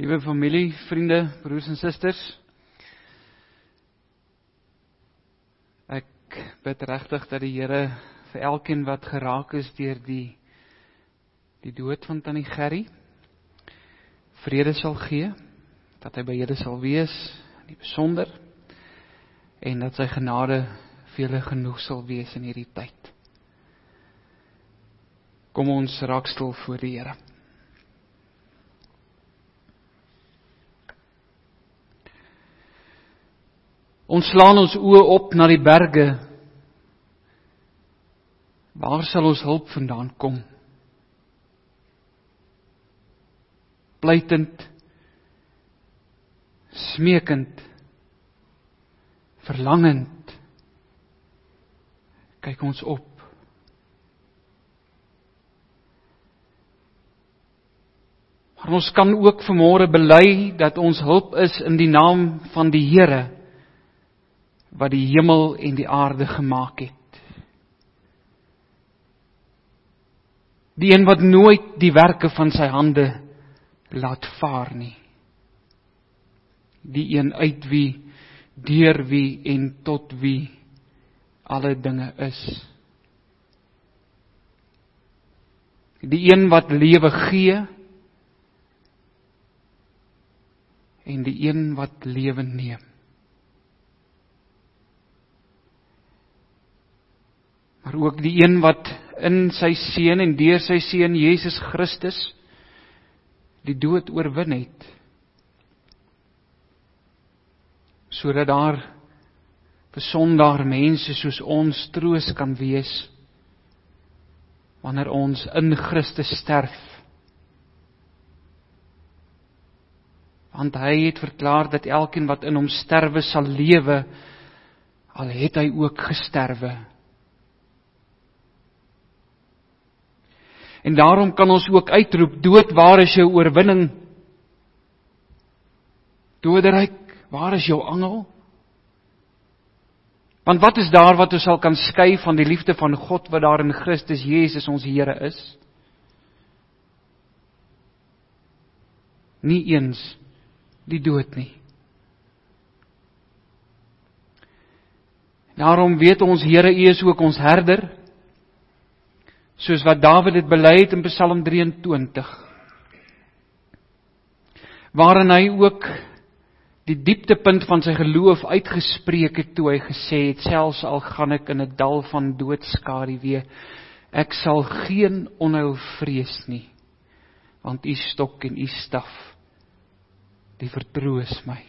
Lieve familie, vrienden, broers en susters. Ek bid regtig dat die Here vir elkeen wat geraak is deur die dood van Tannie Gerry vrede sal gee, dat hy by julle sal wees, nie besonder, en dat sy genade vir julle genoeg sal wees in hierdie tyd. Kom ons raak stil voor die Here. Ons slaan ons oë op na die berge. Waar sal ons hulp vandaan kom? Pleitend, smeekend, verlangend, kyk ons op. Maar ons kan ook vanmôre bely dat ons hulp is in die naam van die Here, wat die hemel en die aarde gemaak het. Die een wat nooit die werke van sy hande laat vaar nie. Die een uit wie, deur wie en tot wie alle dinge is. Die een wat lewe gee en die een wat lewe neem. Maar ook die een wat in sy seun en deur sy seun Jesus Christus die dood oorwin het, sodat daar vir sondaar mense soos ons troos kan wees, wanneer ons in Christus sterf. Want hy het verklaar dat elkeen wat in hom sterwe sal lewe, al het hy ook gesterwe. En daarom kan ons ook uitroep, dood, waar is jou oorwinning? Doderyk, waar is jou angel? Want wat is daar wat ons sal kan skei van die liefde van God, wat daar in Christus Jezus ons Here is? Nie eens die dood nie. Daarom weet ons, Here, U is ook ons herder, soos wat Dawid het bely het in Psalm 23, waarin hy ook die dieptepunt van sy geloof uitgespreek het, toe hy gesê het, selfs al gaan ek in 'n dal van doodskaduwee, ek sal geen onheil vrees nie, want u stok en u staf, die vertroos my.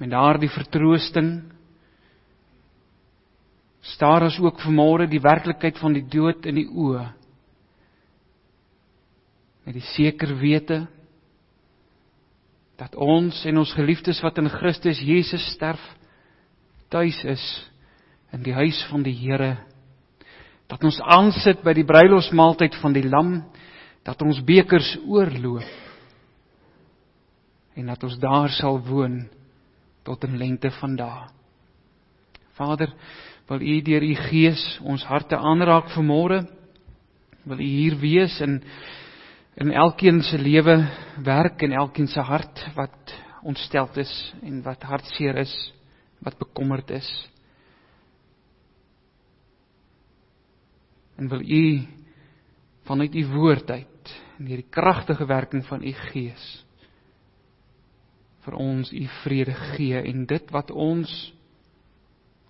Met daardie vertroosting staar ons ook vanmôre die werklikheid van die dood in die oë, met die seker wete, dat ons en ons geliefdes wat in Christus Jezus sterf, tuis is in die huis van die Here, dat ons aansit by die bruilofsmaaltyd van die Lam, dat ons bekers oorloop, en dat ons daar sal woon, tot in lengte van dae. Vader, wil U deur U Gees ons harte aanraak vanmôre, wil U hier wees in elkeen se lewe werk, in elkeen se hart wat ontsteld is en wat hartseer is, wat bekommerd is. En wil U vanuit U woord uit, en deur die kragtige werking van U Gees, vir ons U vrede gee en dit wat ons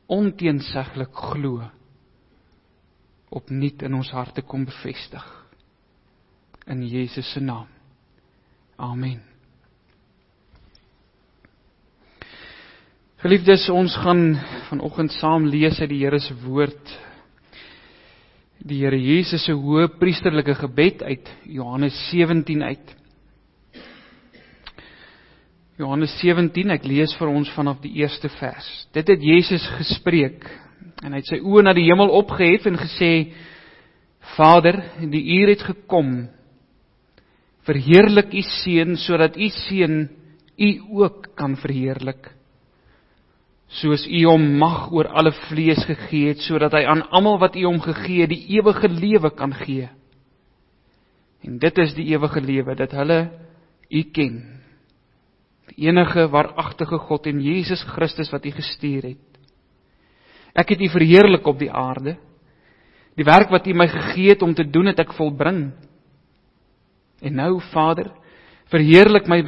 onteenseglik glo, opnuut in ons harte kom bevestig. In Jesus se naam. Amen. Geliefdes, ons gaan vanoggend saam lees uit die Here se woord, die Here Jesus se hoë priesterlike gebed uit Johannes 17 uit. Johannes 17, ek lees vir ons vanaf die eerste vers. Dit het Jezus gespreek, en hy het sy oë na die hemel opgehef en gesê, Vader, die uur het gekom, verheerlik u Seun, sodat u Seun u ook kan verheerlik. Soos u hom mag oor alle vlees gegee het, sodat hy aan almal wat u hom gegee, die ewige lewe kan gee. En dit is die ewige lewe, dat hulle U ken, die enige waaragtige God en Jesus Christus wat U gestuur het. Ek het U verheerlik op die aarde. Die werk wat U my gegee het om te doen, het ek volbring. En nou, Vader, verheerlik my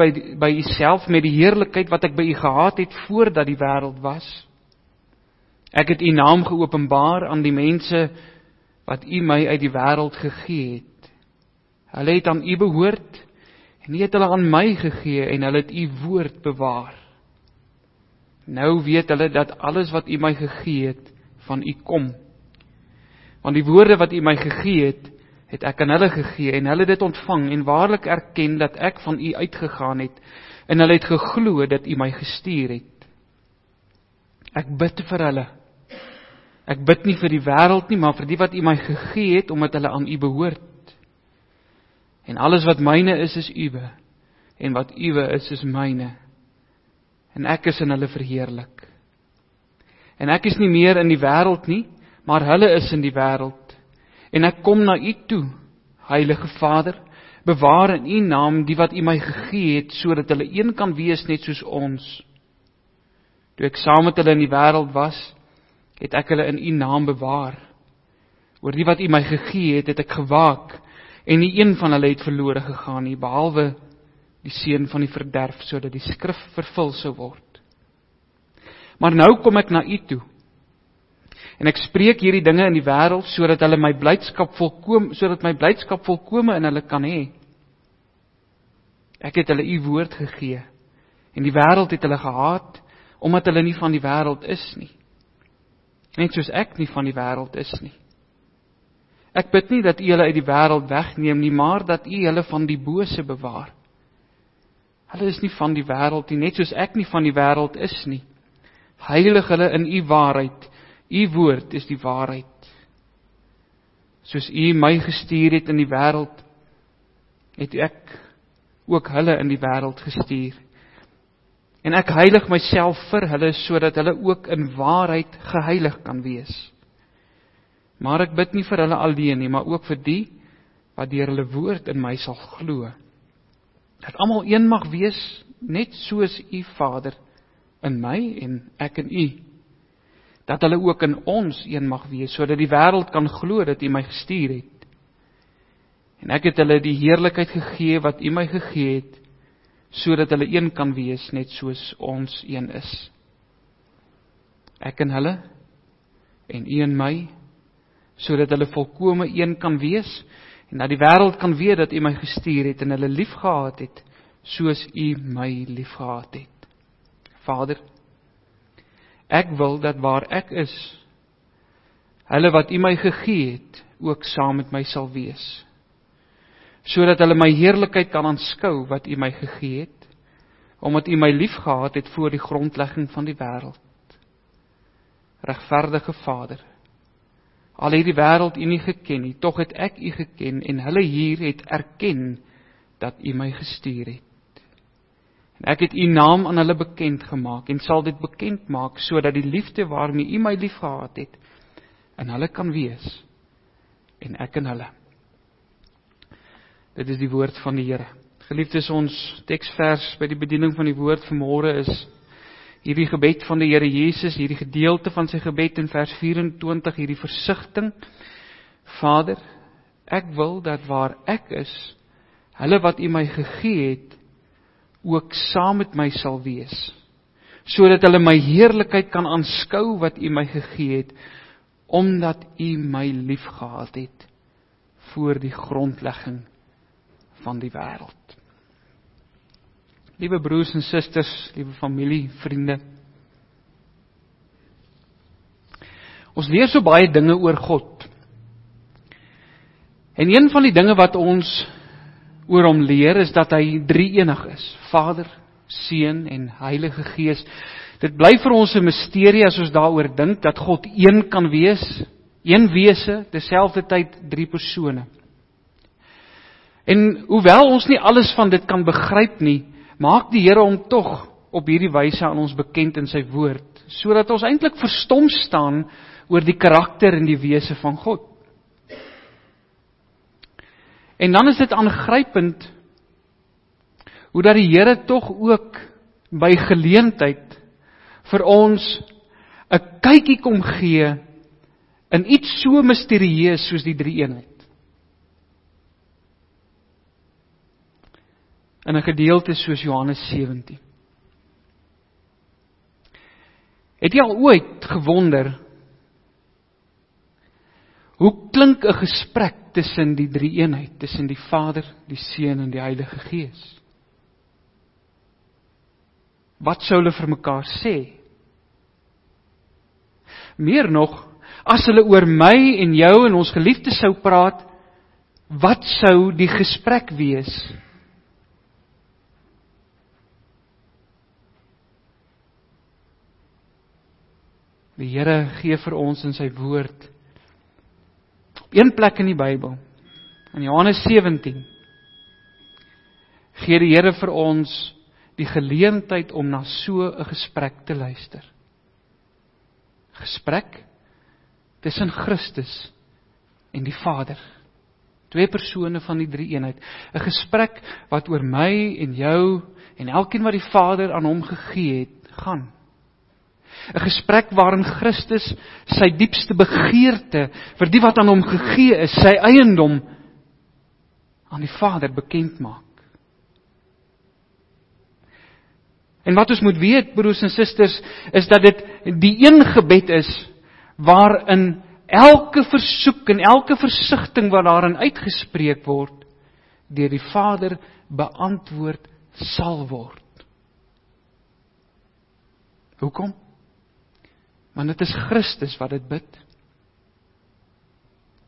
by U self met die heerlikheid wat ek by U gehad het voordat die wêreld was. Ek het U naam geopenbaar aan die mense wat U my uit die wêreld gegee het. Hulle het aan U behoort en U het hulle aan my gegee en hulle het U woord bewaar. Nou weet hulle dat alles wat U my gegee het van U kom. Want die woorde wat U my gegee het, het ek aan hulle gegee en hulle dit ontvang en waarlik erken dat ek van U uitgegaan het en hulle het geglo dat U my gestuur het. Ek bid vir hulle. Ek bid nie vir die wêreld nie, maar vir die wat U my gegee het, omdat hulle aan U behoort. En alles wat myne is Uwe, en wat Uwe is myne. En ek is in hulle verheerlik. En ek is nie meer in die wêreld nie, maar hulle is in die wêreld. En ek kom na U toe, Heilige Vader, bewaar in U naam die wat U my gegee het, sodat hulle een kan wees net soos ons. Toe ek saam met hulle in die wêreld was, het ek hulle in U naam bewaar. Oor die wat U my gegee het, het ek gewaak, en nie een van hulle het verlore gegaan nie, behalwe die seun van die verderf, sodat die skrif vervul sou word. Maar nou kom ek na U toe, en ek spreek hierdie dinge in die wêreld, sodat my blydskap volkome in hulle kan hê. Ek het hulle U woord gegee, en die wêreld het hulle gehaat, omdat hulle nie van die wêreld is nie. Net soos ek nie van die wêreld is nie. Ek bid nie dat U hulle uit die wêreld wegneem nie, maar dat U hulle van die bose bewaar. Hulle is nie van die wêreld nie, net soos ek nie van die wêreld is nie. Heilig hulle in U waarheid. U woord is die waarheid. Soos U my gestuur het in die wêreld, het ek ook hulle in die wêreld gestuur. En ek heilig myself vir hulle, sodat hulle ook in waarheid geheilig kan wees. Maar ek bid nie vir hulle alleen nie, maar ook vir die wat deur hulle woord in my sal glo. Dat almal een mag wees, net soos U Vader in my en ek in U. Dat hulle ook in ons een mag wees, sodat die wêreld kan glo dat U my gestuur het. En ek het hulle die heerlikheid gegee wat U my gegee het, sodat hulle een kan wees, net soos ons een is. Ek in hulle, en U in my, sodat hulle volkome een kan wees, en dat die wêreld kan weet dat U my gestuur het, en hulle liefgehad het, soos U my liefgehad het. Vader, ek wil dat waar ek is, hulle wat U my gegee het, ook saam met my sal wees. Sodat hulle my heerlikheid kan aanskou wat U my gegee het, omdat U my liefgehad het voor die grondlegging van die wêreld. Regverdige Vader, al het die wêreld U nie geken nie, tog het ek U geken en hulle hier het erken dat U my gestuur het. En ek het U naam aan hulle bekend gemaak en sal dit bekend maak, sodat die liefde waarmee U my liefgehad het, in hulle kan wees, en ek in hulle. Dit is die woord van die Here. Geliefdes, ons teksvers by die bediening van die woord vanmôre is hierdie gebed van die Here Jesus, hierdie gedeelte van sy gebed in vers 24, hierdie versigtiging. Vader, ek wil dat waar ek is, hulle wat U my gegee het, ook saam met my sal wees, sodat hulle my heerlikheid kan aanskou wat U my gegee het, omdat U my liefgehad het voor die grondlegging van die wêreld. Liewe broers en susters, liewe familie, vriende, ons leer so baie dinge oor God. En een van die dinge wat ons oor hom leer, is dat hy drie-enig is. Vader, Seun en Heilige Gees. Dit bly vir ons 'n misterie as ons daaroor dink, dat God een kan wees, een wese, terselfdertyd drie persone. En hoewel ons nie alles van dit kan begryp nie, maak die Here hom tog op hierdie wyse aan ons bekend in sy woord, sodat ons eintlik verstom staan oor die karakter en die wese van God. En dan is dit aangrypend hoe dat die Here tog ook by geleentheid vir ons 'n kykie kom gee in iets so misterieus soos die drie eenheid. In 'n gedeelte soos Johannes 17. Het jy al ooit gewonder hoe klink 'n gesprek tussen die drie eenheid, tussen die Vader, die Seun en die Heilige Gees? Wat sou hulle vir mekaar sê? Meer nog, as hulle oor my en jou en ons geliefdes sou praat, wat sou die gesprek wees? Die Here gee vir ons in sy woord op een plek in die Bybel, in Johannes 17, gee die Here vir ons die geleentheid om na so 'n gesprek te luister. Gesprek tussen Christus en die Vader. Twee persone van die drie eenheid. 'n Gesprek wat oor my en jou en elkeen wat die Vader aan hom gegee het, gaan. 'n Gesprek waarin Christus sy diepste begeerte vir die wat aan hom gegee is, sy eiendom aan die Vader bekend maak. En wat ons moet weet, broers en susters, is dat dit die een gebed is waarin elke versoek en elke versigtiging wat daarin uitgespreek word, deur die Vader beantwoord sal word. Hoekom? Want dit is Christus wat dit bid.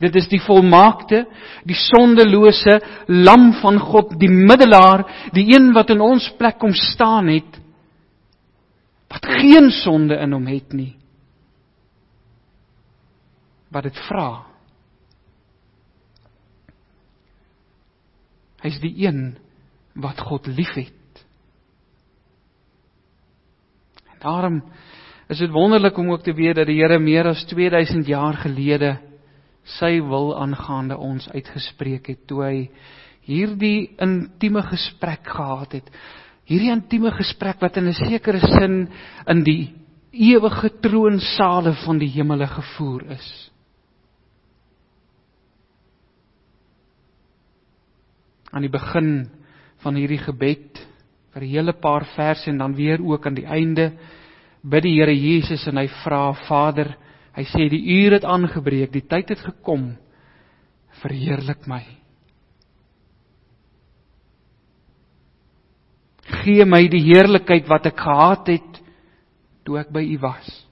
Dit is die volmaakte, die sondelose lam van God, die middelaar, die een wat in ons plek kom staan het, wat geen sonde in hom het nie, wat dit vra. Hy is die een wat God liefhet. En daarom is dit wonderlik om ook te weet dat die Here meer as 2000 jaar gelede sy wil aangaande ons uitgespreek het, toe hy hierdie intieme gesprek gehad het. Hierdie intieme gesprek wat in 'n sekere sin in die ewige troonsale van die hemele gevoer is. Aan die begin van hierdie gebed, vir 'n hele paar verse en dan weer ook aan die einde, bid die Here Jesus en hy vra, Vader, hy sê die uur het aangebreek, die tyd het gekom, verheerlik my. Gee my die heerlikheid wat ek gehad het, toe ek by u was.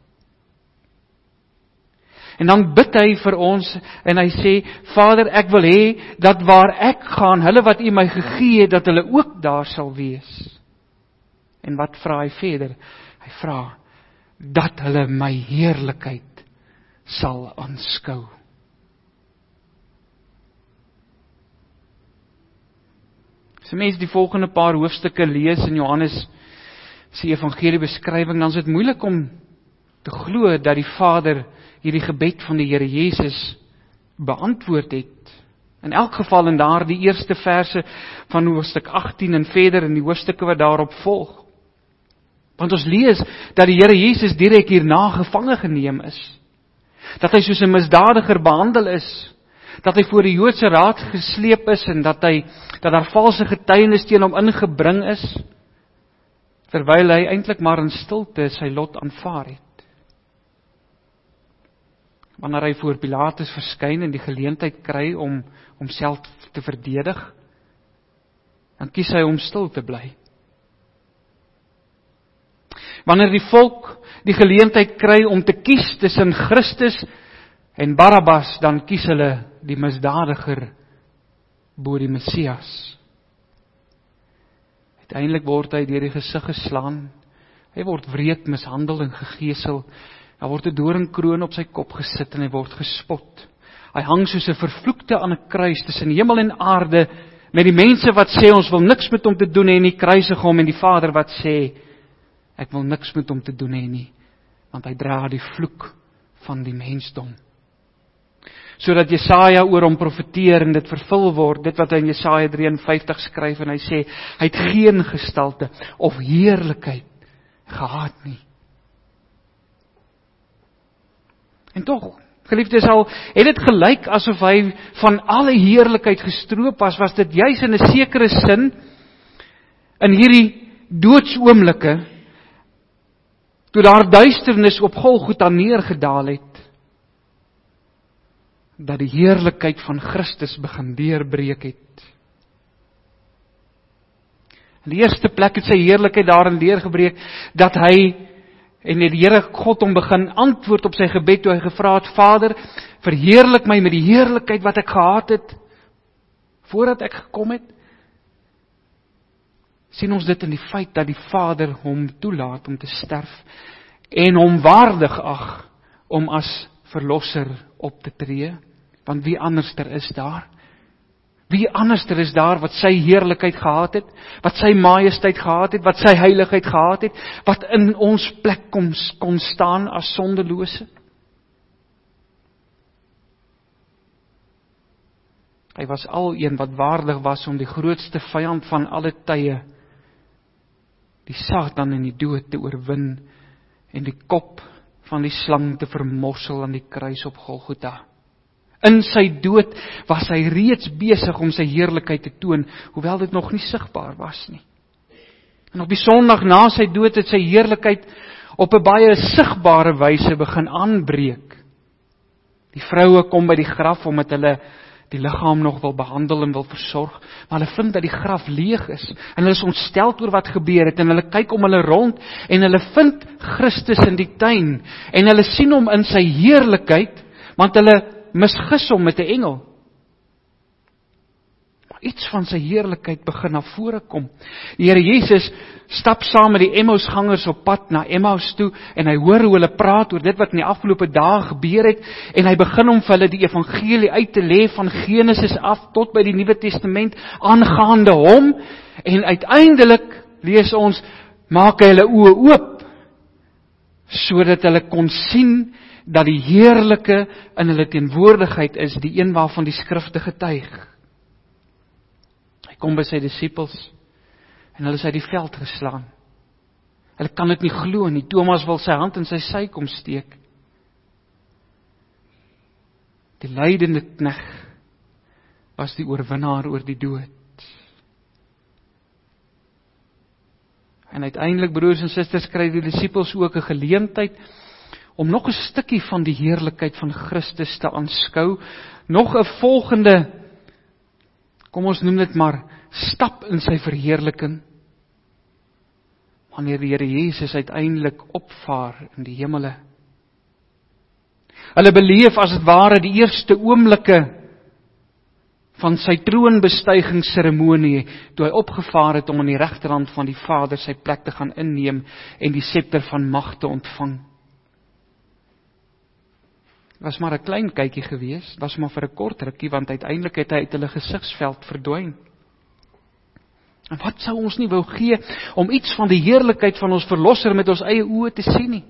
En dan bid hy vir ons en hy sê, Vader, ek wil hê dat waar ek gaan, hulle wat u my gegee het, dat hulle ook daar sal wees. En wat vra hy verder? Hy vra, dat hulle my heerlikheid sal aanskou. As 'n mens die volgende paar hoofstukke lees in Johannes se evangelie beskrywing, dan is dit moeilik om te glo dat die Vader hierdie gebed van die Here Jesus beantwoord het. In elk geval in daardie eerste verse van hoofstuk 18 en verder in die hoofstukke wat daarop volg. Want ons lees dat die Here Jesus direk hierna gevange geneem is. Dat hy soos 'n misdadiger behandel is. Dat hy voor die Joodse raad gesleep is en dat daar valse getuienis teen hom ingebring is. Terwyl hy eintlik maar in stilte sy lot aanvaar het. Wanneer hy voor Pilatus verskyn en die geleentheid kry om homself te verdedig, dan kies hy om stil te bly. Wanneer die volk die geleentheid kry om te kies tussen Christus en Barabbas, dan kies hulle die misdadiger bo die Messias. Uiteindelik word hy deur die gesig geslaan. Hy word wreed mishandel en gegeesel. Daar word 'n doringkroon op sy kop gesit en hy word gespot. Hy hang soos 'n vervloekte aan 'n kruis tussen hemel en aarde met die mense wat sê ons wil niks met hom te doen hê en die kruisig hom en die Vader wat sê ek wil niks met hom te doen hê nie, want hy dra die vloek van die mensdom. sodat Jesaja oor hom profeteer en dit vervul word, dit wat hy in Jesaja 53 skryf en hy sê, hy het geen gestalte of heerlikheid gehad nie. En toch, geliefdes, al het dit gelyk asof hy van alle heerlikheid gestroop was, was dit juis in 'n sekere sin, in hierdie doodsoomblikke, toe daar duisternis op Golgotha neergedaal het, dat die heerlikheid van Christus begin deurbreek het. In die eerste plek het sy heerlikheid daarin deurgebreek, dat hy, en die Here God om begin antwoord op sy gebed, toe hy gevra het, Vader, verheerlik my met die heerlikheid wat ek gehad het, voordat ek gekom het. Sien ons dit in die feit, dat die Vader hom toelaat om te sterf, en hom waardig ag, om as verlosser op te tree, want wie anderster is daar? Wie anderster is daar wat sy heerlikheid gehad het, wat sy majesteit gehad het, wat sy heiligheid gehad het, wat in ons plek kon staan as sondelose? Hy was al een wat waardig was om die grootste vyand van alle tye, die Satan en die dood te oorwin en die kop van die slang te vermossel aan die kruis op Golgotha. In sy dood was hy reeds besig om sy heerlikheid te toon, hoewel dit nog nie sigbaar was nie. En op die Sondag na sy dood het sy heerlikheid op 'n baie sigbare wyse begin aanbreek. Die vroue kom by die graf omdat hulle die liggaam nog wil behandel en wil versorg, maar hulle vind dat die graf leeg is, en hulle is ontsteld oor wat gebeur het, en hulle kyk om hulle rond, en hulle vind Christus in die tuin, en hulle sien hom in sy heerlikheid, want hulle misgis hom met 'n engel. Maar iets van sy heerlikheid begin na vore kom. Die Here Jesus stap saam met die Emmausgangers op pad na Emmaus toe en hy hoor hoe hulle praat oor dit wat in die afgelope dae gebeur het en hy begin om vir hulle die evangelie uit te lê van Genesis af tot by die Nuwe Testament aangaande hom en uiteindelik lees ons maak hy hulle oë oop sodat hulle kon sien dat die heerlike in hulle teenwoordigheid is, die een waarvan die skrifte getuig. Hy kom by sy disippels, en hulle is uit die veld geslaan. Hulle kan dit nie glo nie, Thomas wil sy hand in sy sy kom steek. Die lydende knegg was die oorwinnaar oor die dood. En uiteindelik, broers en susters, kry die disippels ook 'n geleentheid, om nog 'n stukkie van die heerlikheid van Christus te aanskou, nog 'n volgende, kom ons noem dit maar, stap in sy verheerliking, wanneer die Here Jezus uiteindelik opvaar in die hemele. Hulle beleef as het ware die eerste oomblikke van sy troonbestygingsseremonie, toe hy opgevaar het om aan die regterhand van die Vader sy plek te gaan inneem en die septer van mag te ontvang. Was maar 'n klein kykie gewees, was maar vir 'n kort rukkie, want uiteindelik het hy uit hulle gesigsveld verdwyn. En wat sou ons nie wou gee, om iets van die heerlikheid van ons verlosser met ons eie oë te sien nie.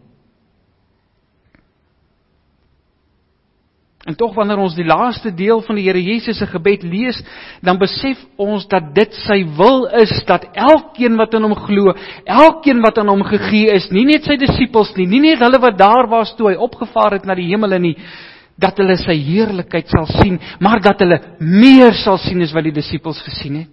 En tog wanneer ons die laaste deel van die Here Jesus se gebed lees, dan besef ons dat dit sy wil is, dat elkeen wat in hom glo, elkeen wat aan hom gegee is, nie net sy disippels nie, nie net hulle wat daar was toe hy opgevaar het na die hemele nie, dat hulle sy heerlikheid sal sien, maar dat hulle meer sal sien as wat die disippels gesien het.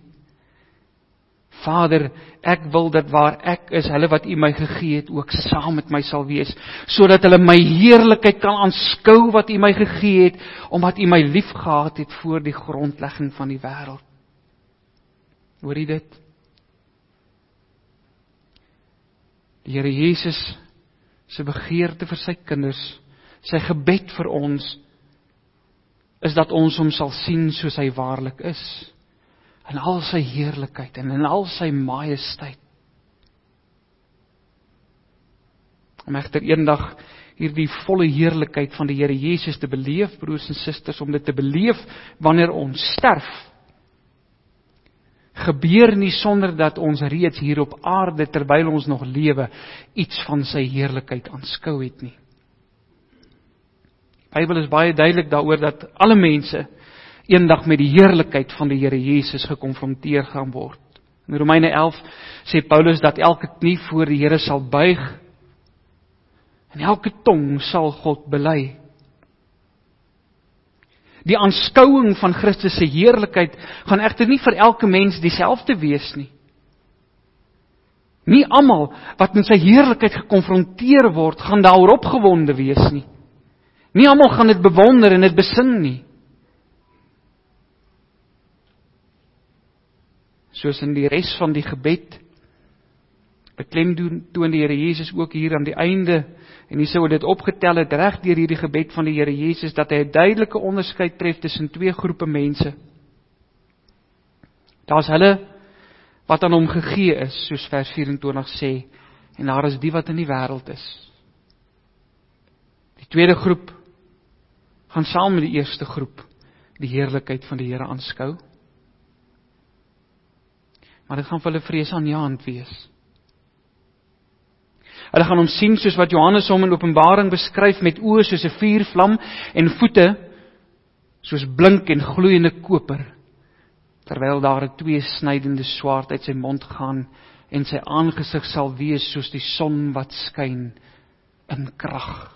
Vader, ek wil dat waar ek is, hulle wat U my gegee het, ook saam met my sal wees, sodat hulle my heerlikheid kan aanskou wat U my gegee het, omdat U my lief gehad het voor die grondlegging van die wêreld. Hoor jy dit? Die Here Jesus se begeerte vir sy kinders, sy gebed vir ons, is dat ons hom sal sien soos hy waarlik is. In al sy heerlikheid en in al sy majesteit. Om egter eendag hierdie volle heerlikheid van die Here Jesus te beleef, broers en susters, om dit te beleef wanneer ons sterf, gebeur nie sonder dat ons reeds hier op aarde, terwyl ons nog lewe, iets van sy heerlikheid aanskou het nie. Bijbel is baie duidelik daaroor dat alle mense eendag met die heerlikheid van die Here Jesus gekonfronteer gaan word. In Romeine 11 sê Paulus dat elke knie voor die Here sal buig en elke tong sal God bely. Die aanskouing van Christus se heerlikheid gaan egter nie vir elke mens dieselfde wees nie. Nie almal wat met sy heerlikheid gekonfronteer word, gaan daaroor opgewonde wees nie. Nie almal gaan dit bewonder en dit besin nie. Soos in die res van die gebed, beklemtoon die Here Jesus ook hier aan die einde, en hy sou dit opgetel het reg deur hierdie gebed van die Here Jesus, dat hy 'n duidelike onderskeid tref tussen twee groepe mense. Daar's hulle wat aan hom gegee is, soos vers 24 sê, en daar is die wat in die wêreld is. Die tweede groep gaan saam met die eerste groep die heerlikheid van die Here aanskou. Maar dit gaan vir hulle vreesaanjaend wees. Hulle gaan hom sien soos wat Johannes hom in Openbaring beskryf, met oë soos 'n vuurvlam en voete soos blink en gloeiende koper, terwyl daar 'n tweesnydende swaard uit sy mond gaan en sy aangesig sal wees soos die son wat skyn in krag,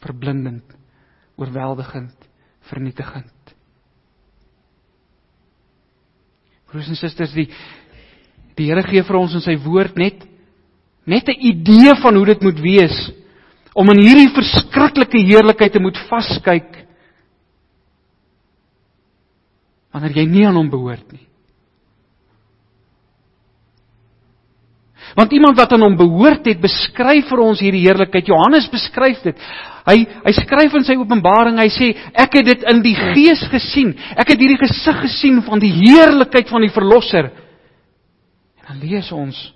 verblindend, oorweldigend, vernietigend. Broers en susters, die Here gee vir ons in sy woord net 'n idee van hoe dit moet wees, om in hierdie verskriklike heerlikheid te moet vaskyk, wanneer jy nie aan hom behoort nie. Want iemand wat aan hom behoort het, beskryf vir ons hierdie heerlikheid. Johannes beskryf dit. Hy skryf in sy Openbaring, hy sê, ek het dit in die gees gesien, ek het hierdie gesig gesien van die heerlikheid van die verlosser. En dan lees ons,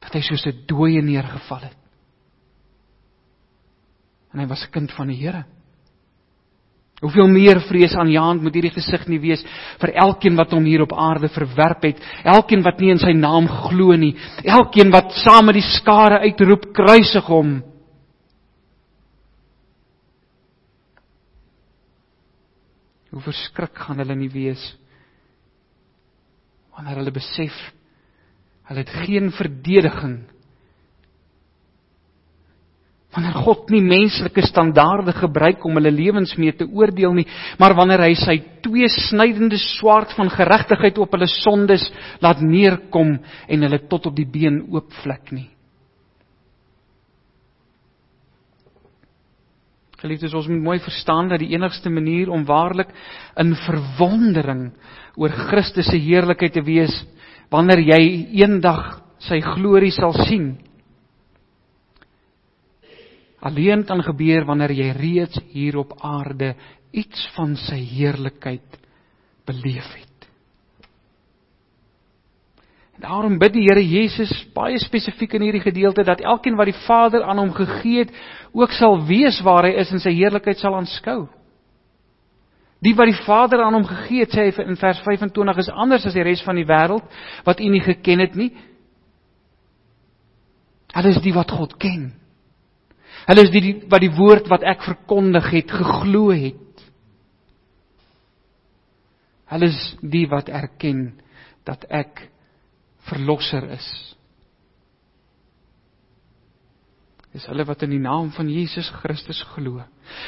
dat hy soos 'n dooie neergeval het. En hy was 'n kind van die Here. Hoeveel meer vreesaanjaend moet hierdie gesig nie wees vir elkeen wat hom hier op aarde verwerp het, elkeen wat nie in sy naam glo nie, elkeen wat saam met die skare uitroep, kruisig hom. Hoe verskrik gaan hulle nie wees, wanneer hulle besef, hulle het geen verdediging, wanneer God nie menslike standaarde gebruik om hulle lewens mee te oordeel nie, maar wanneer hy sy tweesnydende swaard van geregtigheid op hulle sondes laat neerkom en hulle tot op die been oopvlek nie. Geliefdes, ons moet mooi verstaan dat die enigste manier om waarlik in verwondering oor Christus se heerlikheid te wees, wanneer jy eendag sy glorie sal sien, alleen kan gebeur wanneer jy reeds hier op aarde iets van sy heerlikheid beleef het. En daarom bid die Here Jesus baie spesifiek in hierdie gedeelte, dat elkeen wat die Vader aan hom gegee het, ook sal weet waar hy is en sy heerlikheid sal aanskou. Die wat die Vader aan hom gegee het, sê hy in vers 25, is anders as die res van die wêreld, wat u nie geken het nie. Hulle is die wat God ken. Hulle is die wat die woord wat ek verkondig het, geglo het. Hulle is die wat erken dat ek verlosser is. Dis hulle wat in die naam van Jesus Christus glo.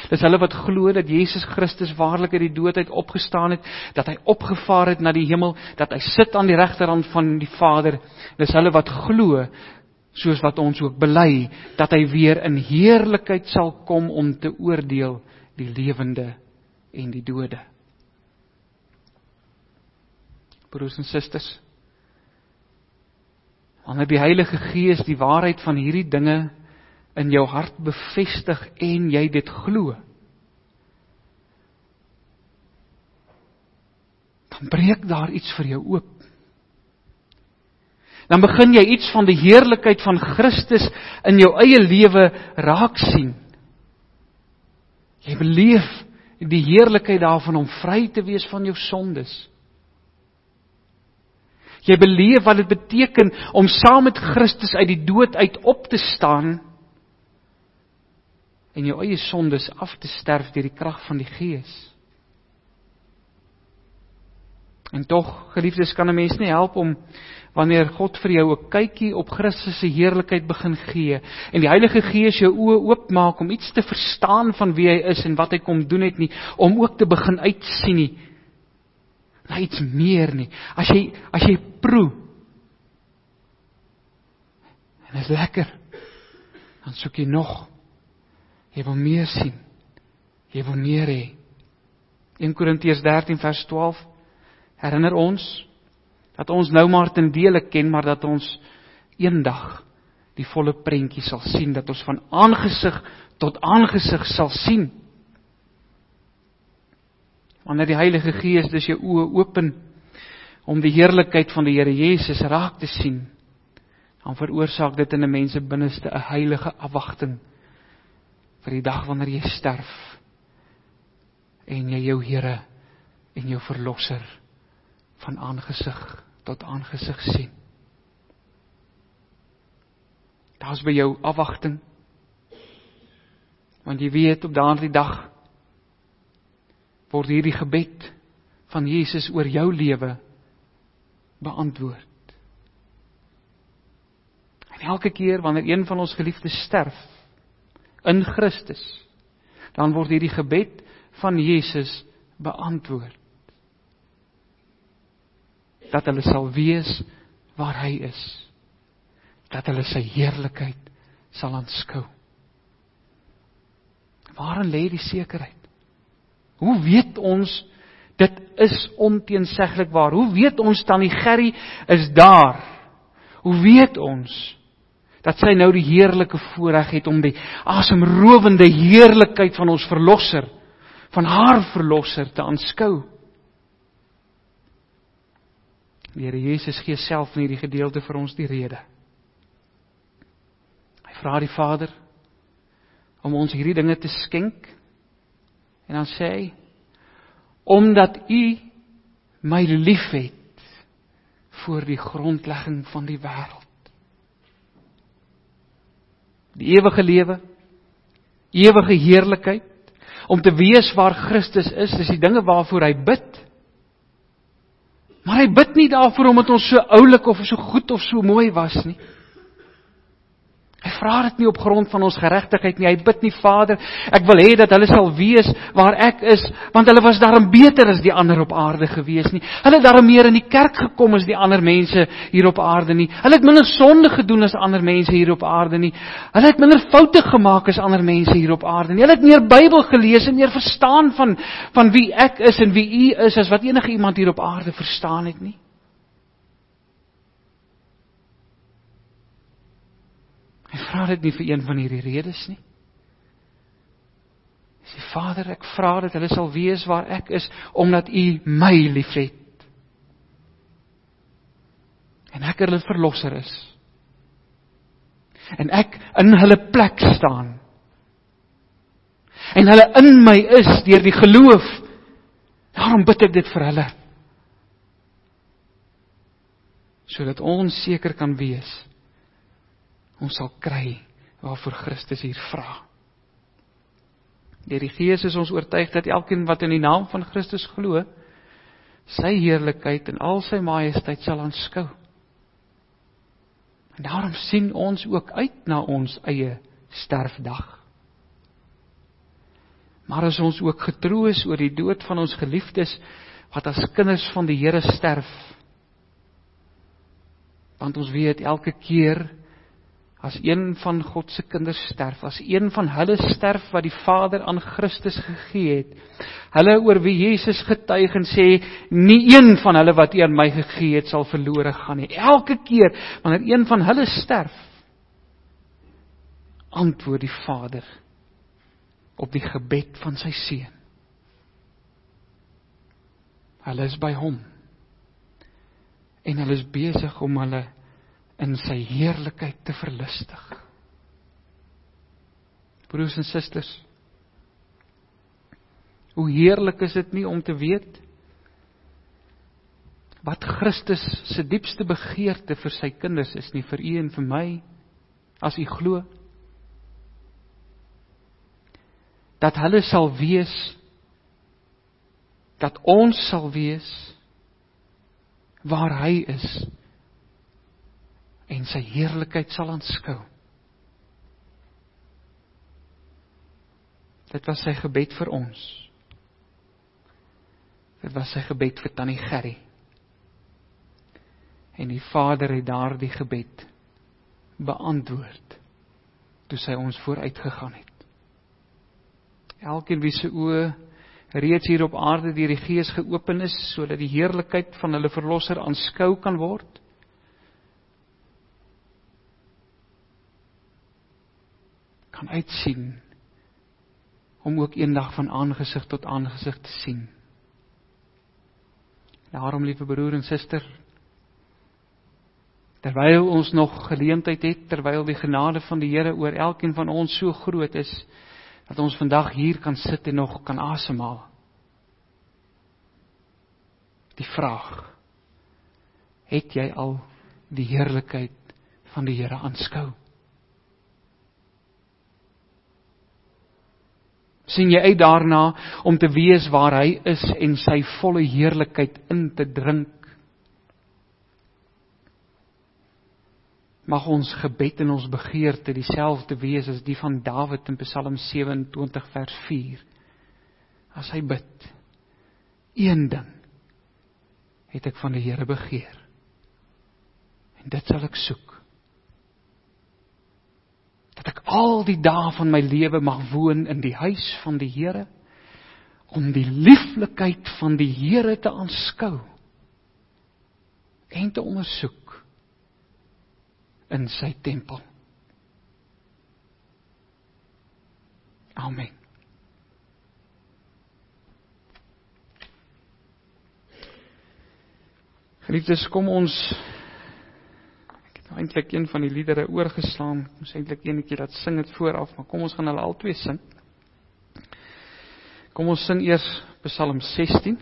Dis hulle wat glo dat Jesus Christus waarlik uit die dood uit opgestaan het, dat hy opgevaar het na die hemel, dat hy sit aan die regterhand van die Vader. Dis hulle wat glo, soos wat ons ook bely, dat hy weer in heerlikheid sal kom om te oordeel die lewende en die dode. Broers en susters, wanneer die Heilige Gees die waarheid van hierdie dinge in jou hart bevestig en jy dit glo, dan breek daar iets vir jou oop. Dan begin jy iets van die heerlikheid van Christus in jou eie lewe raak sien. Jy beleef die heerlikheid daarvan om vry te wees van jou sondes. Jy beleef wat dit beteken om saam met Christus uit die dood uit op te staan en jou eie sondes af te sterf deur die krag van die Gees. En tog, geliefdes, kan 'n mens nie help om wanneer God vir jou 'n kykie op Christus se heerlikheid begin gee en die Heilige Gees jou oë oopmaak om iets te verstaan van wie hy is en wat hy kom doen het nie, om ook te begin uitsien nie na iets meer nie. As jy proe en is lekker, dan soek jy nog. Jy wil meer sien. Jy wil meer hê. 1 Korintiërs 13 vers 12 herinner ons dat ons nou maar ten dele ken, maar dat ons eendag die volle prentjie sal sien, dat ons van aangesig tot aangesig sal sien. Wanneer die Heilige Gees dus jou oë open om die heerlikheid van die Here Jesus raak te sien, dan veroorsaak dit in 'n mens se binneste 'n heilige afwagting vir die dag wanneer jy sterf en jy jou Here en jou Verlosser van aangesig tot aangesig sien. Daar's by jou afwagting, want jy weet op daardie dag word hierdie gebed van Jesus oor jou lewe beantwoord. En elke keer wanneer een van ons geliefdes sterf in Christus, dan word hierdie gebed van Jesus beantwoord. Dat hulle sal wees waar hy is. Dat hulle sy heerlikheid sal aanskou. Waarin lê die sekerheid? Hoe weet ons, dit is onteenseglik waar? Hoe weet ons dan die Gerry is daar? Hoe weet ons dat sy nou die heerlike voorreg het om die asemrowende heerlikheid van ons Verlosser, van haar Verlosser te aanskou? Die Here Jesus gee self in hierdie gedeelte vir ons die rede. Hy vra die Vader om ons hierdie dinge te skenk, en dan sê hy, omdat u my liefhet voor die grondlegging van die wêreld. Die ewige lewe, ewige heerlikheid, om te wees waar Christus is die dinge waarvoor hy bid. Maar hy bid nie daarvoor omdat ons so oulik of so goed of so mooi was nie. Hy vra dit nie op grond van ons geregtigheid nie. Hy bid nie, Vader, ek wil hê dat hulle sal wees waar ek is, want hulle was daarom beter as die ander op aarde gewees nie. Hulle het daarom meer in die kerk gekom as die ander mense hier op aarde nie. Hulle het minder sonde gedoen as ander mense hier op aarde nie. Hulle het minder foute gemaak as ander mense hier op aarde nie. Hulle het meer Bybel gelees en meer verstaan van wie ek is en wie u is as wat enige iemand hier op aarde verstaan het nie. Hy vra dit nie vir een van hierdie redes nie. Hy sê, Vader, ek vra dat hulle sal wees waar ek is, omdat u my liefhet. En ek hulle Verlosser is. En ek in hulle plek staan. En hulle in my is, deur die geloof. Daarom bid ek dit vir hulle. Sodat ons seker kan wees, ons sal kry waarvoor Christus hier vra. Deur die Gees is ons oortuig dat elkeen wat in die naam van Christus glo, sy heerlikheid en al sy majesteit sal aanskou. En daarom sien ons ook uit na ons eie sterfdag. Maar is ons ook getroos oor die dood van ons geliefdes wat as kinders van die Here sterf. Want ons weet elke keer as een van God se kinders sterf, as een van hulle sterf wat die Vader aan Christus gegee het, hulle oor wie Jesus getuig en sê, nie een van hulle wat U aan my gegee het sal verlore gaan nie. Elke keer wanneer een van hulle sterf, antwoord die Vader op die gebed van sy seun. Hulle is by hom en hulle is besig om hulle in sy heerlikheid te verlustig. Broers en susters, hoe heerlik is dit nie om te weet wat Christus se diepste begeerte vir sy kinders is nie, vir u en vir my, as u glo. dat hulle sal wees, dat ons sal wees, waar hy is, en sy heerlikheid sal aanskou. Dit was sy gebed vir ons. Dit was sy gebed vir Tannie Gerry. En die Vader het daar die gebed beantwoord, toe sy ons vooruit gegaan het. Elkeen wie sy oë reeds hier op aarde deur die Gees geopen is, sodat die heerlikheid van hulle verlosser aanskou kan word, kan uitsien, om ook eendag van aangesig tot aangesig te sien. Daarom, liewe broer en suster, terwyl ons nog geleentheid het, terwyl die genade van die Here oor elkeen van ons so groot is, dat ons vandag hier kan sit en nog kan asemhaal. Die vraag, het jy al die heerlikheid van die Here aanskou? Sien jy uit daarna om te wees waar hy is en sy volle heerlikheid in te drink? Mag ons gebed en ons begeerte dieselfde wees as die van Dawid in Psalm 27 vers 4. As hy bid, een ding het ek van die Here begeer, en dit sal ek soek. Dat ek al die dae van my lewe mag woon in die huis van die Here, om die lieflikheid van die Here te aanskou en te ondersoek in sy tempel. Amen. Geliefdes, kom ons, ek het nou eintlik een van die liedere oorgeslaan, ek moes eintlik eenetjie dat sing het vooraf, maar kom ons gaan hulle al twee sing. Kom ons sing eers Psalm 16.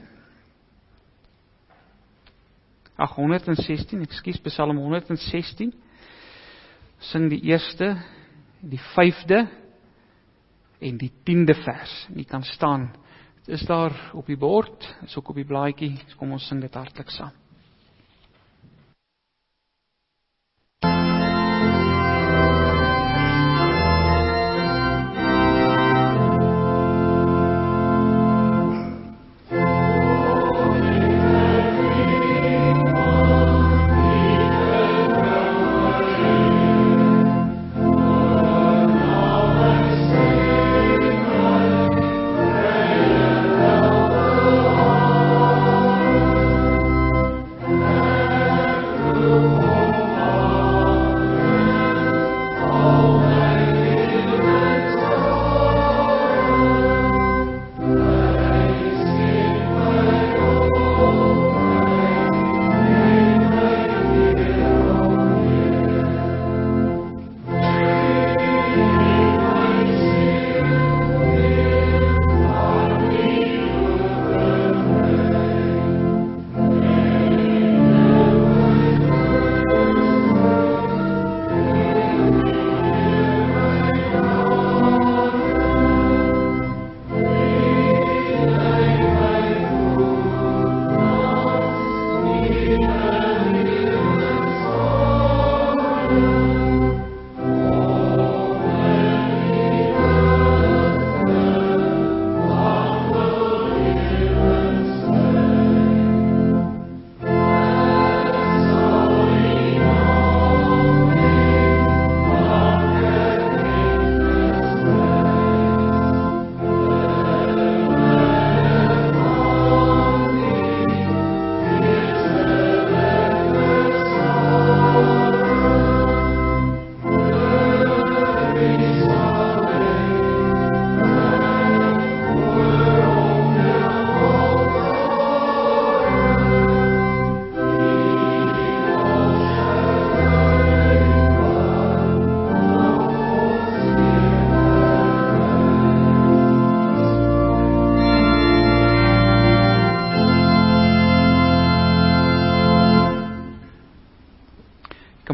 116, Psalm 116. Sing die eerste, die 5de en die 10de vers. En jy kan staan, het is daar op die bord, het is ook op die blaadjie, so kom ons sing dit hartlik saam.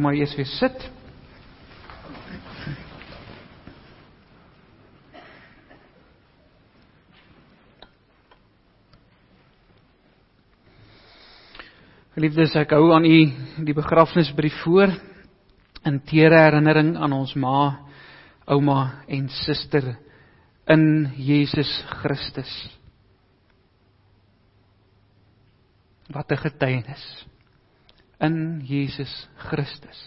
Maar eers weer sit. Geliefdes, ek hou aan u die begrafnisbrief voor, in tere herinnering aan ons ma, ouma en suster in Jesus Christus. Wat 'n getuienis in Jesus Christus.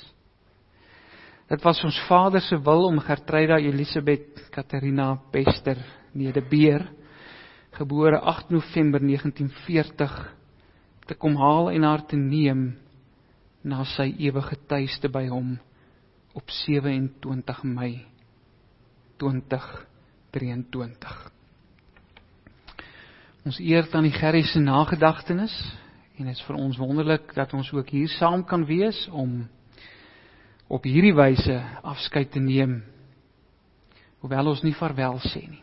Dit was ons Vader se wil om Gertruida Elisabeth Katerina Pester Nederbeer, gebore 8 November 1940, te kom haal en haar te neem na sy ewige tuiste by hom op 27 Mei 2023. Ons eer aan die Gerrie se nagedagtenis en het is vir ons wonderlik dat ons ook hier saam kan wees om op hierdie wyse afskeid te neem, hoewel ons nie vaarwel sê nie,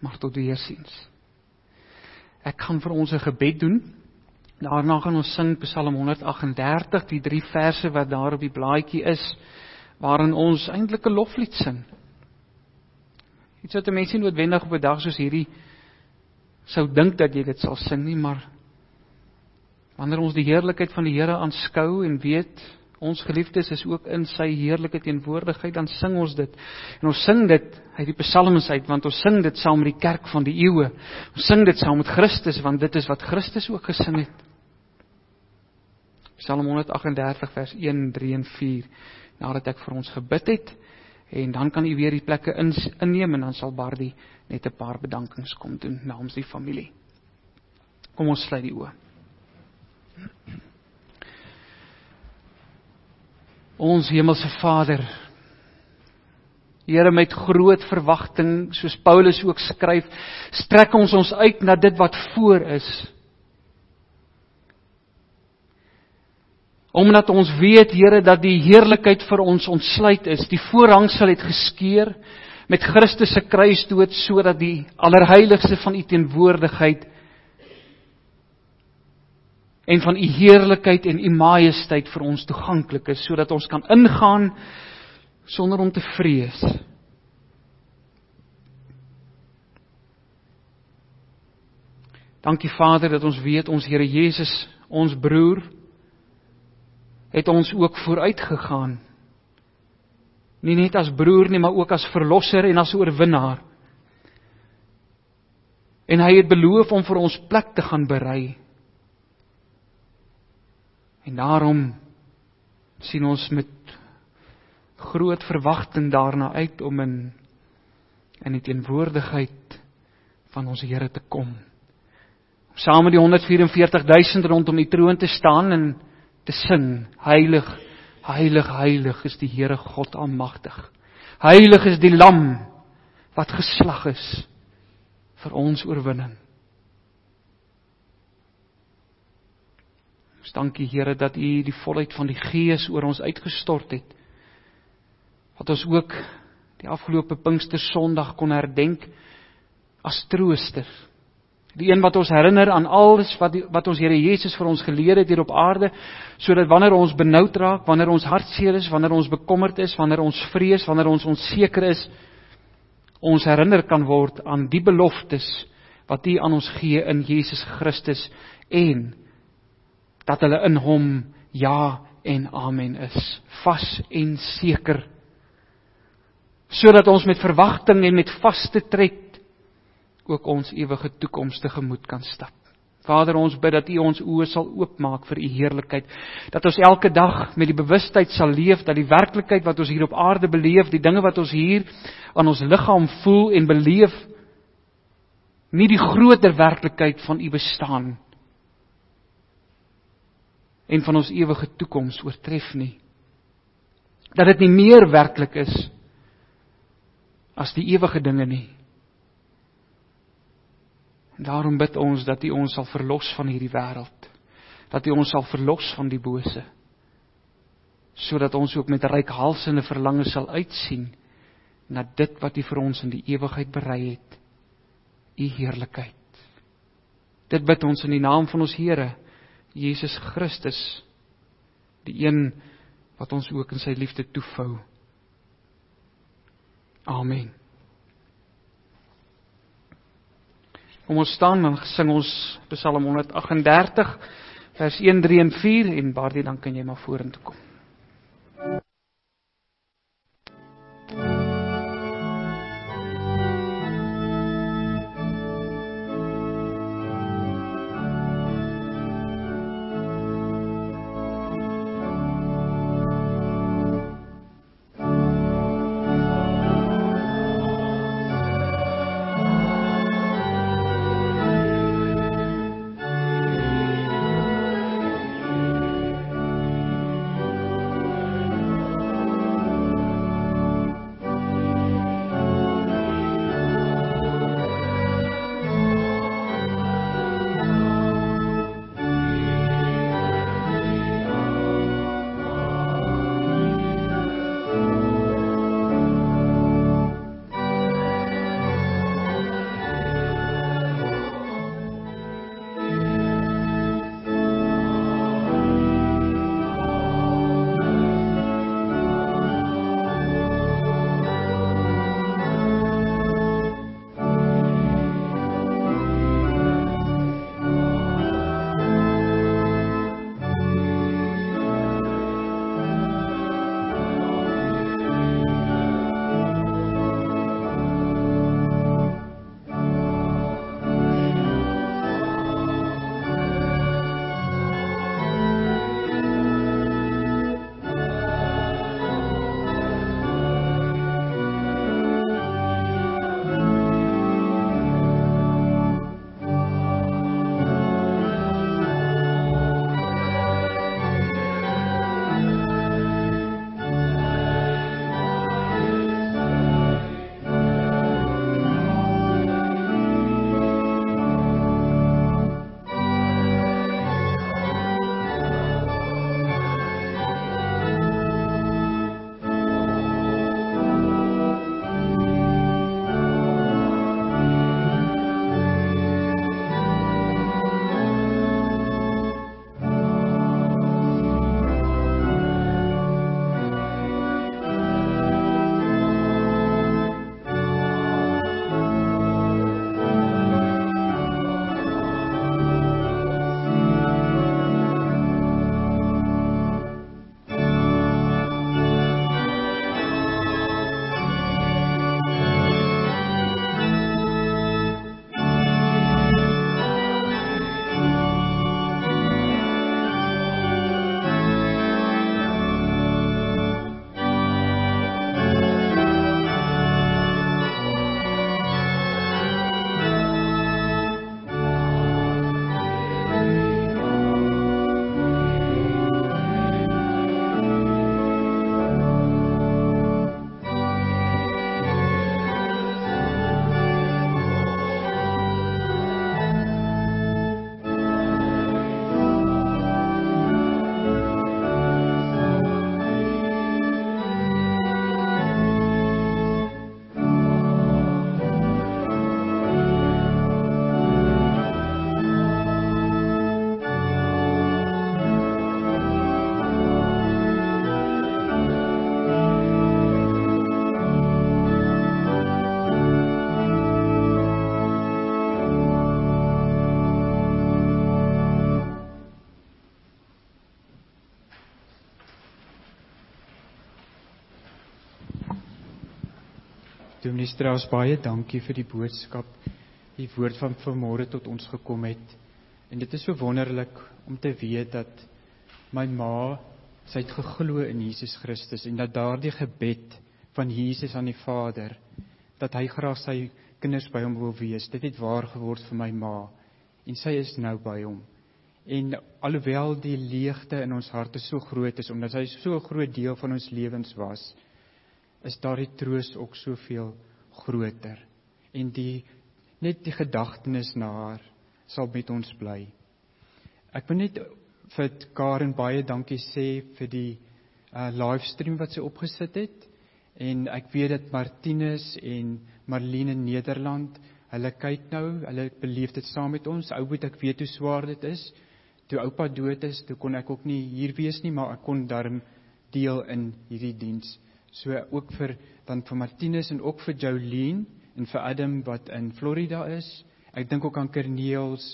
maar tot weersiens. Ek gaan vir ons 'n gebed doen. Daarna gaan ons sing Psalm 138, die 3 verse wat daar op die blaadjie is, waarin ons eintlik 'n loflied sing. Iets wat 'n mens nie noodwendig op 'n dag soos hierdie sou dink dat jy dit sal sing nie, maar wanneer ons die heerlikheid van die Here aanskou en weet, ons geliefdes is ook in sy heerlike teenwoordigheid, dan sing ons dit. En ons sing dit uit die psalms uit, want ons sing dit saam met die kerk van die eeue. Ons sing dit saam met Christus, want dit is wat Christus ook gesing het. Psalm 138 vers 1, 3 en 4, nadat ek vir ons gebid het, en dan kan u weer die plekke inneem, en dan sal Bardie net 'n paar bedankings kom doen, namens die familie. Kom ons sluit die oë. Ons hemelse Vader, Here, met groot verwagting, soos Paulus ook skryf, strek ons uit na dit wat voor is, omdat ons weet, Here, dat die heerlikheid vir ons ontsluit is. Die voorhangsel het geskeur met Christus se kruisdood, sodat die allerheiligste van u teenwoordigheid en van u heerlikheid en u majesteit vir ons toeganklik is, sodat ons kan ingaan sonder om te vrees. Dankie Vader, dat ons weet, ons Here Jesus, ons broer, het ons ook vooruit gegaan. Nie net as broer nie, maar ook as verlosser en as oorwinnaar. En hy het beloof om vir ons plek te gaan berei. En daarom sien ons met groot verwagting daarna uit om in die teenwoordigheid van ons Here te kom. Om saam met die 144.000 rondom die troon te staan en te sing, heilig, heilig, heilig is die Here God almagtig. Heilig is die lam wat geslag is vir ons oorwinning. Ons dankie Here dat u die volheid van die Gees oor ons uitgestort het, wat ons ook die afgelope Pinkster Sondag kon herdenk as trooster. Die een wat ons herinner aan alles wat ons Here Jesus vir ons geleer het hier op aarde, sodat wanneer ons benoud raak, wanneer ons hartseer is, wanneer ons bekommerd is, wanneer ons vrees, wanneer ons onseker is, ons herinner kan word aan die beloftes wat U aan ons gee in Jesus Christus en dat hulle in hom ja en amen is, vas en seker, sodat ons met verwagting en met vaste tred ook ons ewige toekoms tegemoet kan stap. Vader, ons bid dat u ons oë sal oopmaak vir u heerlikheid, dat ons elke dag met die bewustheid sal leef, dat die werklikheid wat ons hier op aarde beleef, die dinge wat ons hier aan ons liggaam voel en beleef, nie die groter werklikheid van u bestaan en van ons ewige toekoms oortref nie. Dat dit nie meer werklik is as die ewige dinge nie. Daarom bid ons dat U ons sal verlos van hierdie wêreld, dat U ons sal verlos van die bose, sodat ons ook met reikhalsende verlange sal uitsien na dit wat U vir ons in die ewigheid berei het, U heerlikheid. Dit bid ons in die naam van ons Here, Jesus Christus, die een wat ons ook in sy liefde toevou. Amen. Kom ons staan en sing ons Psalm 138, vers 1, 3 en 4 en Bardie, dan kan jy maar vorentoe kom. Dominee Strauss, baie dankie vir die boodskap, die woord van vanmôre tot ons gekom het. En dit is so wonderlik om te weet dat my ma, sy het geglo in Jesus Christus en dat daardie gebed van Jesus aan die Vader, dat hy graag sy kinders by hom wil wees, dit het waar geword vir my ma en sy is nou by hom. En alhoewel die leegte in ons harte so groot is, omdat sy so groot deel van ons lewens was, is daar die troos ook soveel groter. En net die gedagtenis na haar sal met ons bly. Ek wil net vir Karen baie dankie sê vir die livestream wat sy opgesit het. En ek weet dat Martinus en Marlene in Nederland, hulle kyk nou, hulle beleef dit saam met ons. Oupa, ek weet hoe swaar dit is. Toe oupa dood is, toe kon ek ook nie hier wees nie, maar ek kon daarom deel in hierdie diens. So ook vir Martinus en ook vir Jolene en vir Adam wat in Florida is. Ek dink ook aan Corneels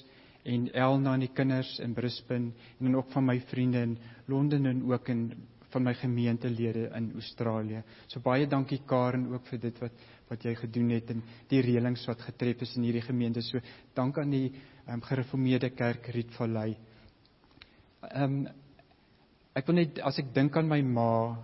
en Elna en die kinders in Brisbane, en dan ook van my vriende in Londen en ook in van my gemeentelede in Australië. So baie dankie Karen ook vir dit wat jy gedoen het en die reëlings wat getref is in hierdie gemeente. So dank aan die gereformeerde kerk Rietvallei. Ek wil net, as ek dink aan my ma,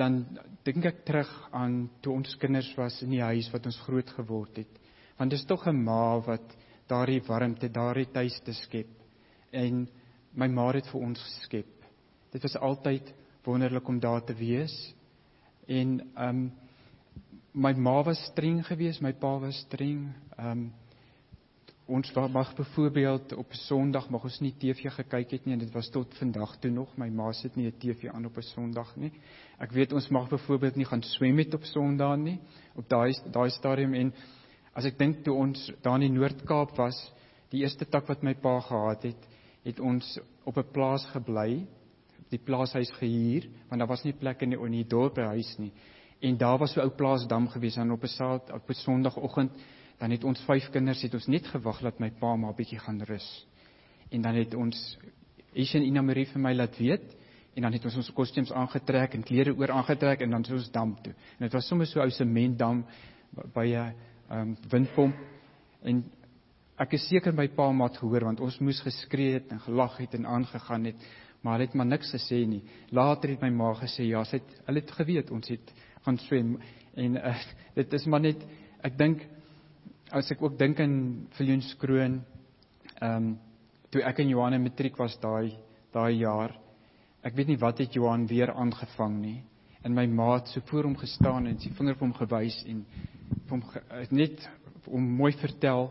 dan dink ek terug aan toe ons kinders was in die huis wat ons groot geword het. Want dis tog 'n ma wat daardie warmte, daardie tuiste skep. En my ma het vir ons geskep. Dit was altyd wonderlik om daar te wees. En my ma was streng geweest, my pa was streng. Ons mag byvoorbeeld op Sondag mag ons nie TV gekyk het nie, en dit was tot vandag toe nog. My ma sit nie 'n TV aan op 'n Sondag nie. Ek weet ons mag byvoorbeeld nie gaan swem het op Sondag nie, op daai stadium. En as ek dink toe ons daar in die Noord-Kaap was, die eerste tak wat my pa gehad het, het ons op 'n plaas gebly. Die plaashuis gehuur, want daar was nie plek in die dorphuis nie. En daar was so 'n ou plaasdam gewees, en op 'n Sondagoggend, dan het ons 5 kinders, het ons net gewag dat my pa maar 'n bietjie gaan rus. En dan het ons, Eshe en Ina Marie vir my laat weet, en dan het ons kostuums aangetrek, en klere oor aangetrek, en dan so ons dam toe. En dit was sommer so 'n ou sementdam, by 'n windpomp, en ek is seker my pa maar het gehoor, want ons moes geskree het, en gelag het, en aangegaan het, maar hy het maar niks gesê nie. Later het my ma gesê, ja, hulle het geweet, ons het gaan swem, en dit is maar net, ek dink, as ek ook dink in Viljoenskroon, toe ek en Johan in matriek was daai jaar, ek weet nie wat het Johan weer aangevang nie, en my ma het so voor hom gestaan, en sy vinger op hom gewys, en hom net om mooi vertel,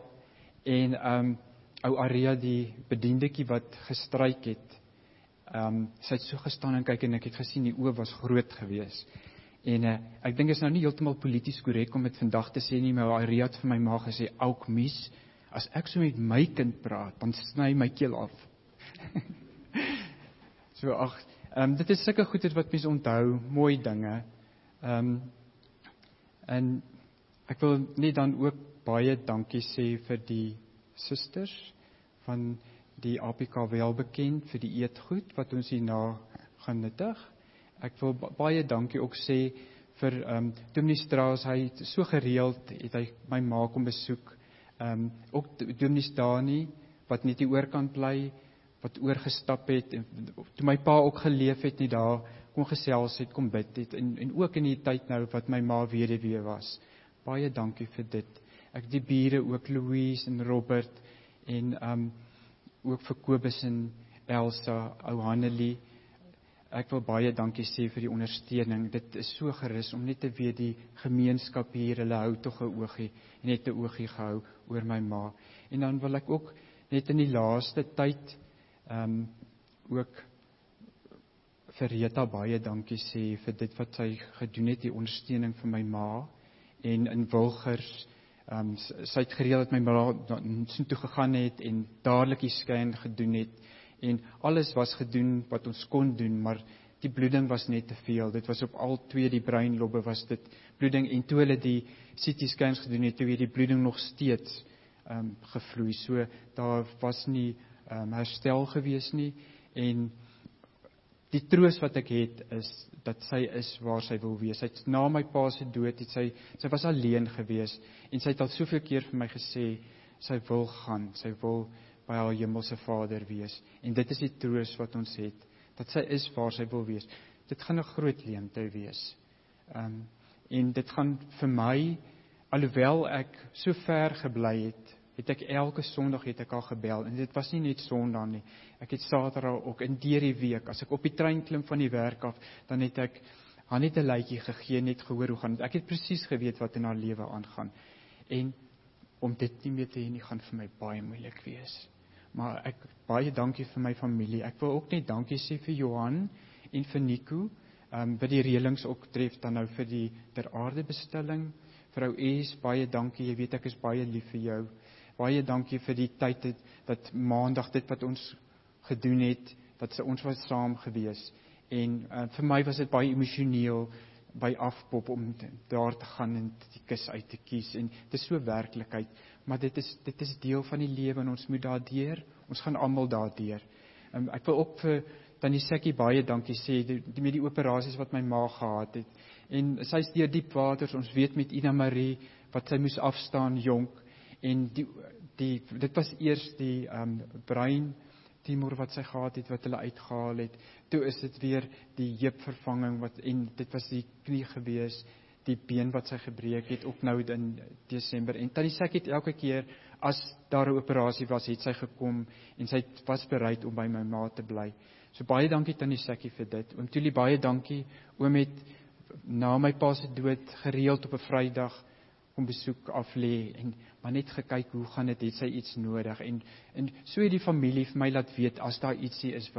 en ou Aria die bediendekie wat gestryk het, sy het so gestaan en kyk en ek het gesien die oë was groot gewees. En ek dink is nou nie heeltemal polities korrek om dit vandag te sê nie, maar Aria het vir my ma gesê, "Ouk mies, as ek so met my kind praat, dan sny my keel af." So dit is sulke goeie wat mens onthou, mooi dinge. En ek wil net dan ook baie dankie sê vir die susters van die APK wel bekend vir die eetgoed wat ons hierna gaan nuttig. Ek wil baie dankie ook sê vir Dominee Straas, hy het so gereeld, het hy my ma kom besoek, ook Dominee Dani, wat net die oorkant bly, wat oorgestap het, en toe my pa ook geleef het, nie daar, kom gesels het, kom bid het, en ook in die tyd nou, wat my ma weduwee was. Baie dankie vir dit. Ek die bure ook Louise en Robert, en ook vir Kobus en Elsa, ou Hannelie, ek wil baie dankie sê vir die ondersteuning, dit is so gerus om net te weet die gemeenskap hier, hulle hou toch 'n oogie, net 'n oogie gehou oor my ma, en dan wil ek ook net in die laaste tyd ook vir Rita baie dankie sê vir dit wat sy gedoen het, die ondersteuning van my ma, en in Wilgers, sy het gereeld dat my ma so toe gegaan het en dadelik die skyn gedoen het en alles was gedoen wat ons kon doen, maar die bloeding was net te veel, dit was op al 2 die breinlobbe was dit bloeding en toe hulle die CT scans gedoen het, toe die bloeding nog steeds gevloei, so daar was nie herstel gewees nie en die troos wat ek het is dat sy is waar sy wil wees. Sy het na my pa se dood, sy was alleen gewees en sy het al soveel keer vir my gesê, sy wil gaan, sy wil by haar hemelse Vader wees. En dit is die troos wat ons het, dat sy is waar sy wil wees. Dit gaan 'n groot leemte wees. En dit gaan vir my, alhoewel ek so ver gebly het, elke Sondag het ek al gebel, en dit was nie net Sondag nie, ek het Saterdag ook, en deur die week, as ek op die trein klim van die werk af, dan het ek haar net 'n lytjie gegee, net gehoor hoe gaan, ek het presies geweet wat in haar lewe aangaan, en om dit nie meer te hê nie, gaan vir my baie moeilik wees, maar ek, baie dankie vir my familie, ek wil ook net dankie sê vir Johan, en vir Nico, wat die reëlings ook tref, dan nou vir die ter aarde bestelling, vir ou Es, baie dankie, jy weet ek is baie lief vir jou, baie dankie vir die tyd dat maandag dit wat ons gedoen het, dat ons was saam gewees. En vir my was dit baie emosioneel by Afpop om daar te gaan en die kus uit te kies. En dit is so werklikheid. maar dit is deel van die lewe en ons moet daardeur. Ons gaan almal daardeur. Ek wil ook vir Tannie Sekkie baie dankie sê met die operasies wat my ma gehad het. En sy is deur diep waters. Ons weet met Ina Marie wat sy moes afstaan jonk en dit was eers die brein tumor wat sy gehad het wat hulle uitgehaal het. Toe is dit weer die heupvervanging en dit was die knie gewees, die been wat sy gebreek het ook nou in Desember. En Tannie Sekkie het elke keer as daar 'n operasie was, het sy gekom en sy was bereid om by my ma te bly. So baie dankie Tannie Sekkie vir dit. Oom Tuli, baie dankie. Oom het na my pa se dood gereeld op 'n Vrydag kom besoek af lê en maar net gekyk hoe gaan dit, het sy iets nodig en so het die familie vir my laat weet as daar ietsie is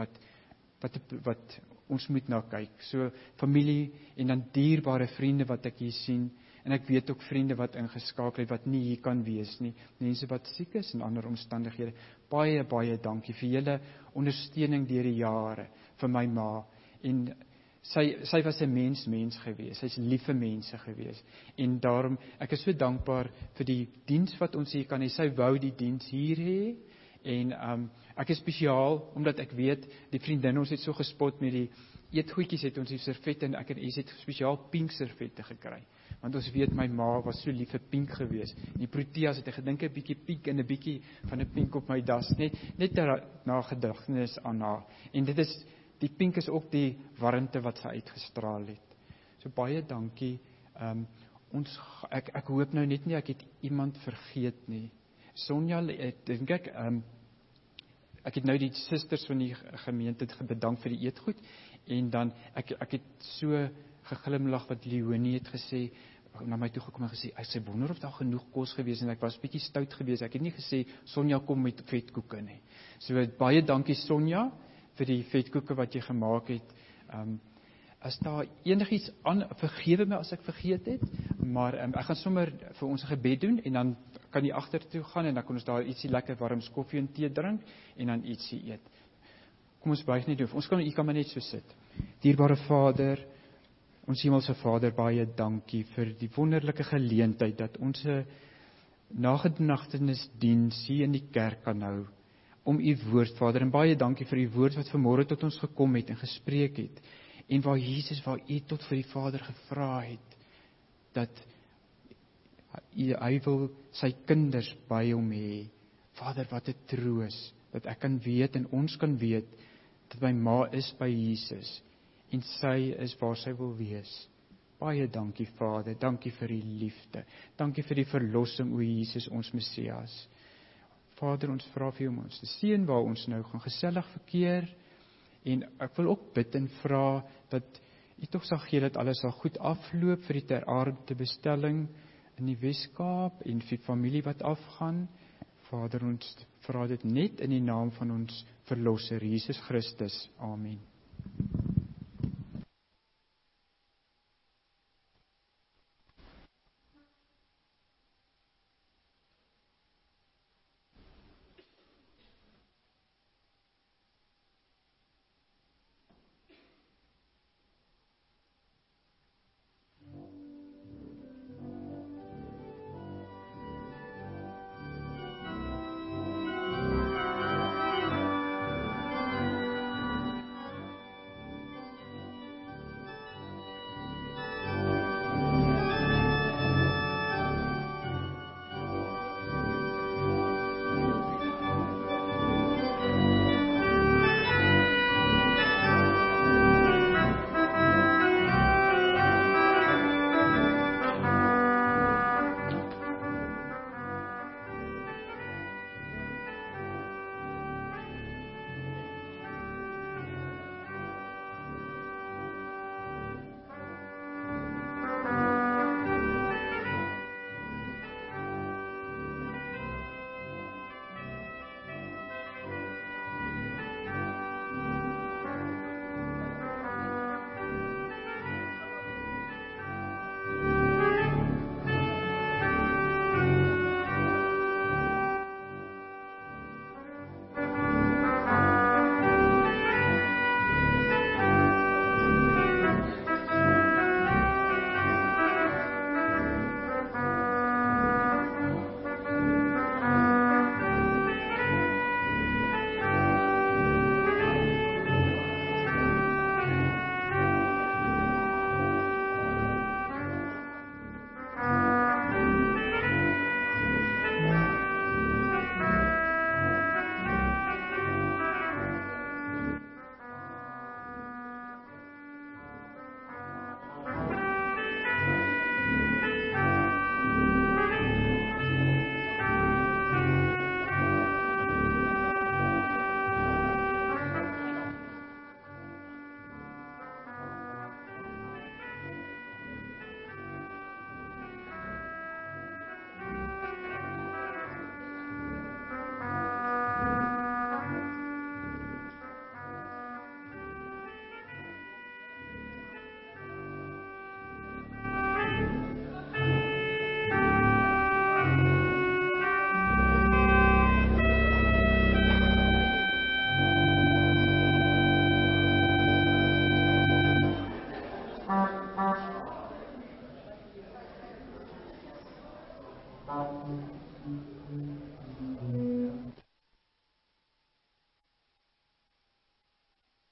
wat ons moet na kyk. So familie en dan dierbare vriende wat ek hier sien. En ek weet ook vriende wat ingeskakel het, wat nie hier kan wees nie. Mense wat siek is en ander omstandighede. Baie, baie dankie vir julle ondersteuning deur die jare vir my ma. En sy was 'n mens gewees. Sy's lief vir mense gewees. En daarom, ek is so dankbaar vir die diens wat ons hier kan hê. Sy wou die diens hier hê. En ek is spesiaal, omdat ek weet, die vriendin ons het so gespot met die eetgoedjies het ons die servette en ek en ons het spesiaal pink servette gekry. Want ons weet my ma was so lief vir pink geweest. Die Proteas het ek gedink 'n bietjie pink en 'n bietjie van 'n pink op my das net na gedagtenis aan haar. En dit is die pink is ook die warmte wat sy uitgestraal het. So baie dankie. Ek hoop nou net nie ek het iemand vergeet nie. Sonja, ek het nou die susters van die gemeente bedank vir die eetgoed en dan ek het so geglimlag wat Leonie het gesê, na my toe gekom en gesê, ek sê wonder of daar genoeg kos gewees en ek was bietjie stout gewees. Ek het nie gesê, Sonja kom met vetkoeke nie. So baie dankie Sonja vir die vetkoeke wat jy gemaak het. As daar enigiets aan, vergewe my as ek vergeet het, maar ek gaan sommer vir ons 'n gebed doen en dan kan jy agtertoe gaan en dan kan ons daar ietsie lekker warm koffie en tee drink en dan ietsie eet. Kom ons buig net oor. Jy kan maar net so sit. Dierbare Vader, ons Hemelse Vader, baie dankie vir die wonderlike geleentheid dat ons 'n nagedagtenisdiens hier in die kerk kan hou om u woord, Vader, en baie dankie vir u woord wat vanmôre tot ons gekom het en gespreek het en waar Jesus, waar u tot vir die Vader gevra het dat hy wil sy kinders by hom hê. Vader, wat 'n troos dat ek kan weet en ons kan weet dat my ma is by Jesus en sy is waar sy wil wees. Baie dankie, Vader. Dankie vir die liefde. Dankie vir die verlossing, o Jesus, ons Messias. Vader, ons vra vir u om ons te seën waar ons nou gaan gesellig verkeer. En ek wil ook bid en vra dat u tog sal gee dat alles sal goed afloop vir die ter aarde bestelling in die Weskaap en vir familie wat afgaan. Vader, ons vra dit net in die naam van ons verlosser Jesus Christus. Amen.